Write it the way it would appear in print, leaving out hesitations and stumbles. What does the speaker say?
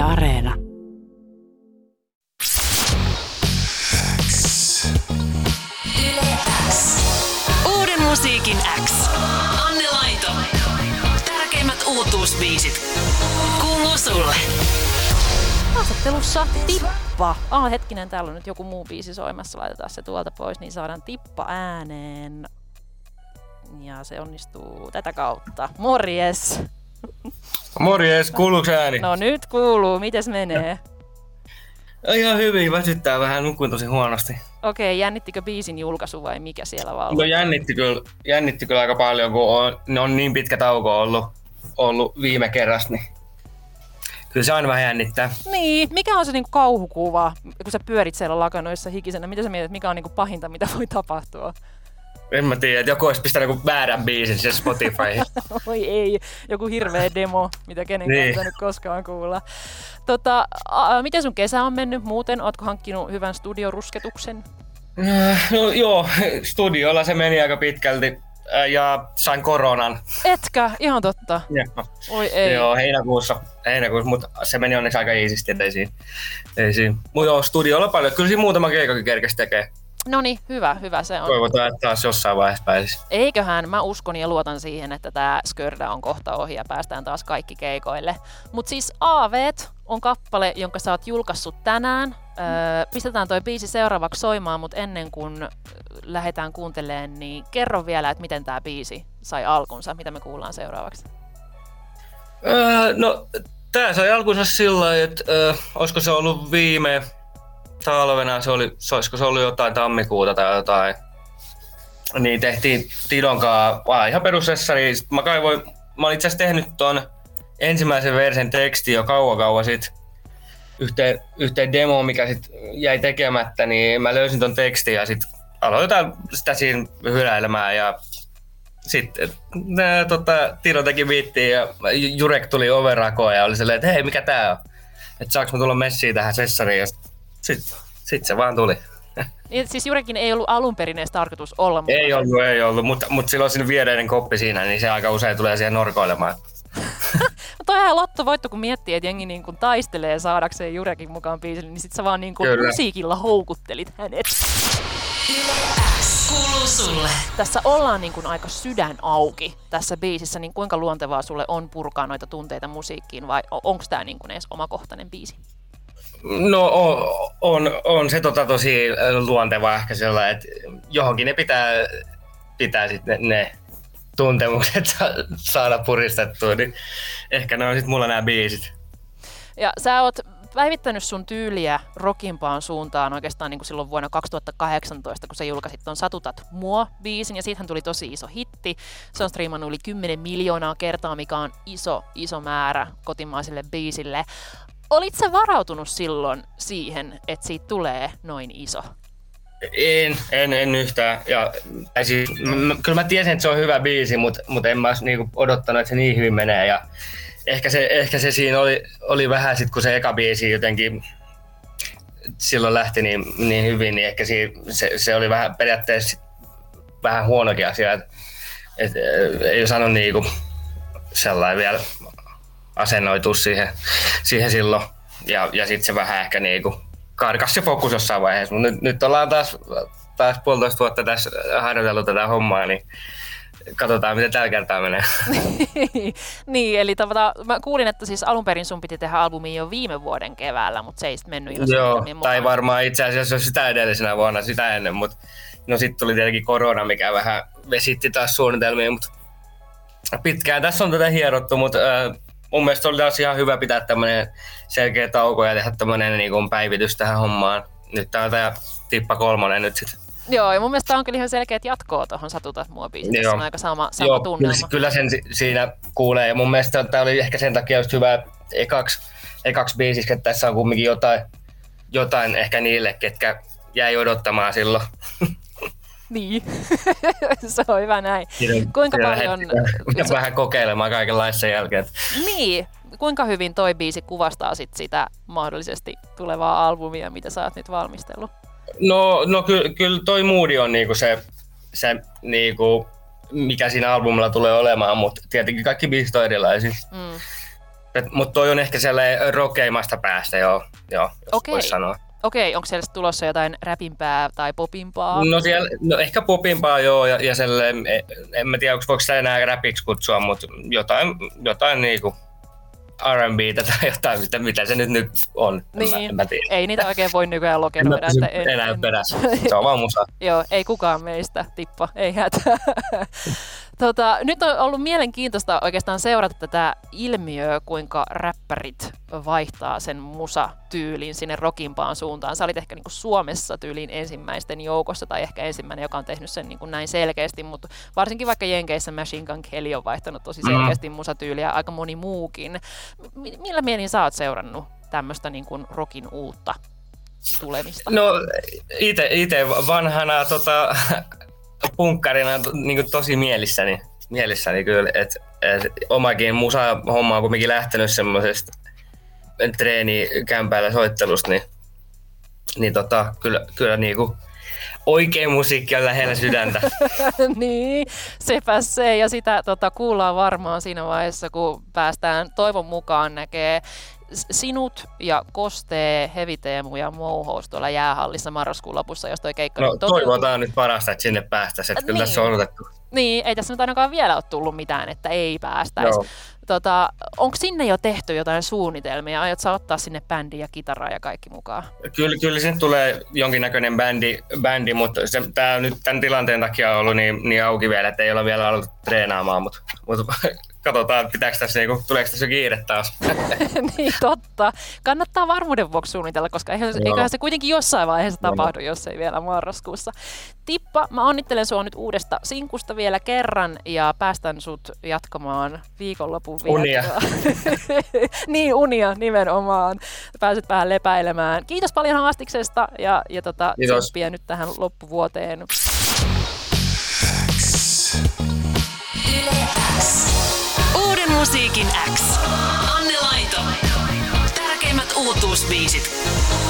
Yle Areena. X. Yle X. Uuden musiikin X. Anne Lainto. Tärkeimmät uutuusbiisit. Kuuluu sulle. Haastattelussa Tippa. Hetkinen, täällä on nyt joku muu biisi soimassa. Laitetaan se tuolta pois, niin saadaan Tippa ääneen. Ja se onnistuu tätä kautta. Morjes! Morjes, kuuluuks ääni? No nyt kuuluu, mites menee? No, ihan hyvin, väsyttää vähän, nukuin tosi huonosti. Okei, jännittikö biisin julkaisu vai mikä siellä valuu? No jännitti kyllä aika paljon, kun on niin pitkä tauko ollut viime kerrasta, niin kyllä se aina vähän jännittää. Niin, mikä on se niinku kauhukuva, kun sä pyörit siellä lakanoissa hikisenä, mitä sä mietit, mikä on niinku pahinta, mitä voi tapahtua? En mä tiedä, että joku olisi pistänyt joku väärän biisin siellä Spotifyhin. Oi ei, joku hirveä demo, mitä kenenkään ei pitänyt koskaan kuulla. Miten sun kesä on mennyt muuten? Ootko hankkinut hyvän studiorusketuksen? No joo, studiolla se meni aika pitkälti ja sain koronan. Etkä? Ihan totta. Oi ei. Joo, heinäkuussa, mutta se meni onneksi aika iisisti, ettei siinä. Mutta studiolla paljon, kyllä siinä muutama keikakin kerkesi tekee. No niin, hyvä se on. Toivotaan, että taas jossain vaiheessa pääsisi. Eiköhän, mä uskon ja luotan siihen, että tää Skördä on kohta ohi ja päästään taas kaikki keikoille. Mut siis Aaveet on kappale, jonka sä oot julkaissut tänään. Pistetään toi biisi seuraavaksi soimaan, mut ennen kuin lähdetään kuuntelemaan, niin kerro vielä, että miten tää biisi sai alkunsa, mitä me kuullaan seuraavaksi. No, tää sai alkunsa sillä lailla, että olisiko se ollut viime talvena, olisiko se ollut jotain tammikuuta tai jotain, niin tehtiin Tidonkaan ihan perussessari. Mä olin itse asiassa tehnyt ton ensimmäisen versen tekstin jo kauan sit yhteen demoon, mikä sit jäi tekemättä, niin mä löysin ton tekstin ja sit aloin sitä siinä hyläilemään ja sit Tidon teki biittiin ja Jurek tuli ovenrakoon ja oli silleen, että hei, mikä tää on? Et saaks mä tulla messiin tähän sessariin? Sitten se vaan tuli. Niin, siis Jurekin ei ollut alunperin edes tarkoitus olla mukana. Ei ollut, mutta silloin siinä viereinen koppi siinä, niin se aika usein tulee siihen norkoilemaan. No toihan lottovoitto, kun miettii, että jengi niin kun taistelee saadakseen Jurekin mukaan biisille, niin sit sä vaan niin kun musiikilla houkuttelit hänet. Kuuluu sulle. Tässä ollaan niin kun aika sydän auki tässä biisissä, niin kuinka luontevaa sulle on purkaa noita tunteita musiikkiin, vai onko tää niin kun edes omakohtainen biisi? No on se tosi luontevaa ehkä sellainen, että johonkin ne pitää sitten ne tuntemukset saada puristettua, niin ehkä ne on sitten mulla nämä biisit. Ja sä oot päivittänyt sun tyyliä rockimpaan suuntaan oikeastaan niin kuin silloin vuonna 2018, kun sä julkaisit ton Satutat Mua -biisin, ja siitähän tuli tosi iso hitti. Se on striimannut yli 10 miljoonaa kertaa, mikä on iso määrä kotimaiselle biisille. Olit sä varautunut silloin siihen, että siitä tulee noin iso? En yhtään. Kyllä mä tiesin, että se on hyvä biisi, mutta en mä olisi niinku odottanut, että se niin hyvin menee. Ja ehkä se siinä oli vähän sit, kun se eka biisi jotenkin silloin lähti niin hyvin, niin ehkä se oli vähän periaatteessa vähän huonokin asia. Et ei osannut niinku sellainen vielä asennoitu siihen silloin, ja sitten se vähän ehkä niinku karkas se fokus jossain vaiheessa, mutta nyt ollaan taas puolitoista vuotta tässä harjoitellut tätä hommaa, niin katsotaan, miten tällä kertaa menee. Niin, eli mä kuulin, että siis alunperin sun piti tehdä albumi jo viime vuoden keväällä, mutta se ei sitten mennyt ilmeisesti. Joo, tai varmaan itse asiassa sitä edellisenä vuonna, sitä ennen, mutta no sitten tuli tietenkin korona, mikä vähän vesitti taas suunnitelmiin, mutta pitkään tässä on tätä hierottu, mutta mun mielestä oli taas ihan hyvä pitää tämmönen selkeä tauko ja tehdä tämmönen niinku päivitys tähän hommaan. Nyt tää on tää Tippa 3 nyt sit. Joo, ja mun mielestä tää on kyllä ihan selkeät jatkoa tohon Satutat Mua -biisiin. Se on aika sama tunnelma. Joo, kyllä sen siinä kuulee, ja mun mielestä tää oli ehkä sen takia just hyvä ekaks biisissä, että tässä on kumminkin jotain ehkä niille, ketkä jäi odottamaan silloin. Niin, se on hyvä näin. Kuinka paljon... Vähän kokeilemaan kaikenlaista sen jälkeen. Niin, kuinka hyvin toi biisi kuvastaa sit sitä mahdollisesti tulevaa albumia, mitä sä oot nyt valmistellut? No kyllä toi moodi on niinku se niinku, mikä siinä albumilla tulee olemaan, mutta tietenkin kaikki biisit on erilaisia. Mm. Mutta toi on ehkä sellainen rockeimmasta päästä, joo jos voisi sanoa. Okei, onko siellä tulossa jotain räpimpää tai popimpaa? No, siellä, ehkä popimpaa joo, ja sellainen, en mä tiedä, voiko sitä enää räpiksi kutsua, mutta jotain niinku R&B:tä tai jotain, mitä se nyt on, niin. En mä tiedä. Ei niitä oikein voi nykyään lokeroida. Enää perässä, se on vaan musa. Joo, ei kukaan meistä, Tippa, ei hätää. Nyt on ollut mielenkiintoista oikeastaan seurata tätä ilmiöä, kuinka räppärit vaihtaa sen musatyylin sinne rockimpaan suuntaan. Sä olit ehkä niin kuin Suomessa tyylin ensimmäisten joukossa, tai ehkä ensimmäinen, joka on tehnyt sen niin kuin näin selkeästi, mutta varsinkin vaikka Jenkeissä Machine Gun Kelly on vaihtanut tosi selkeästi musatyyliä, aika moni muukin. Millä mielin sä oot seurannut tämmöistä niin kuin rockin uutta tulemista? No ite vanhana punkkarina niin tosi mielissäni kyllä, että omakin musahomma on kuitenkin lähtenyt semmoisesta treenikämpäällä soittelusta, niin kyllä niinku oikea musiikki on lähellä sydäntä. Niin, sepä se. Ja sitä kuullaan varmaan siinä vaiheessa, kun päästään toivon mukaan näkee sinut ja Kostee, Heviteemu ja Mouhous tuolla jäähallissa marraskuun lopussa, jos toi keikka nyt toteutuu. Toivotaan nyt parasta, että sinne päästäisiin, että kyllä niin. Tässä on otettu. Niin, ei tässä nyt ainakaan vielä ole tullut mitään, että ei päästäisi. No. Onko sinne jo tehty jotain suunnitelmia? Aiot sä ottaa sinne bändi ja kitaraa ja kaikki mukaan? Kyllä sinne tulee jonkinnäköinen bändi, mutta tämä on nyt tämän tilanteen takia ollut niin auki vielä, että ei ole vielä aloitettu treenaamaan, mutta katsotaan, tuleeko tässä kiire taas. Niin totta. Kannattaa varmuuden vuoksi suunnitella, koska eiköhän se kuitenkin jossain vaiheessa tapahdu, jos ei vielä marraskuussa. Tippa, mä onnittelen sua nyt uudesta sinkusta vielä kerran ja päästän sut jatkamaan viikonlopun viettoa. Niin, unia nimenomaan. Pääset vähän lepäilemään. Kiitos paljon haastiksesta ja tsemppiä nyt tähän loppuvuoteen. Uuden musiikin X. Anne Lainto. Tärkeimmät uutuusbiisit.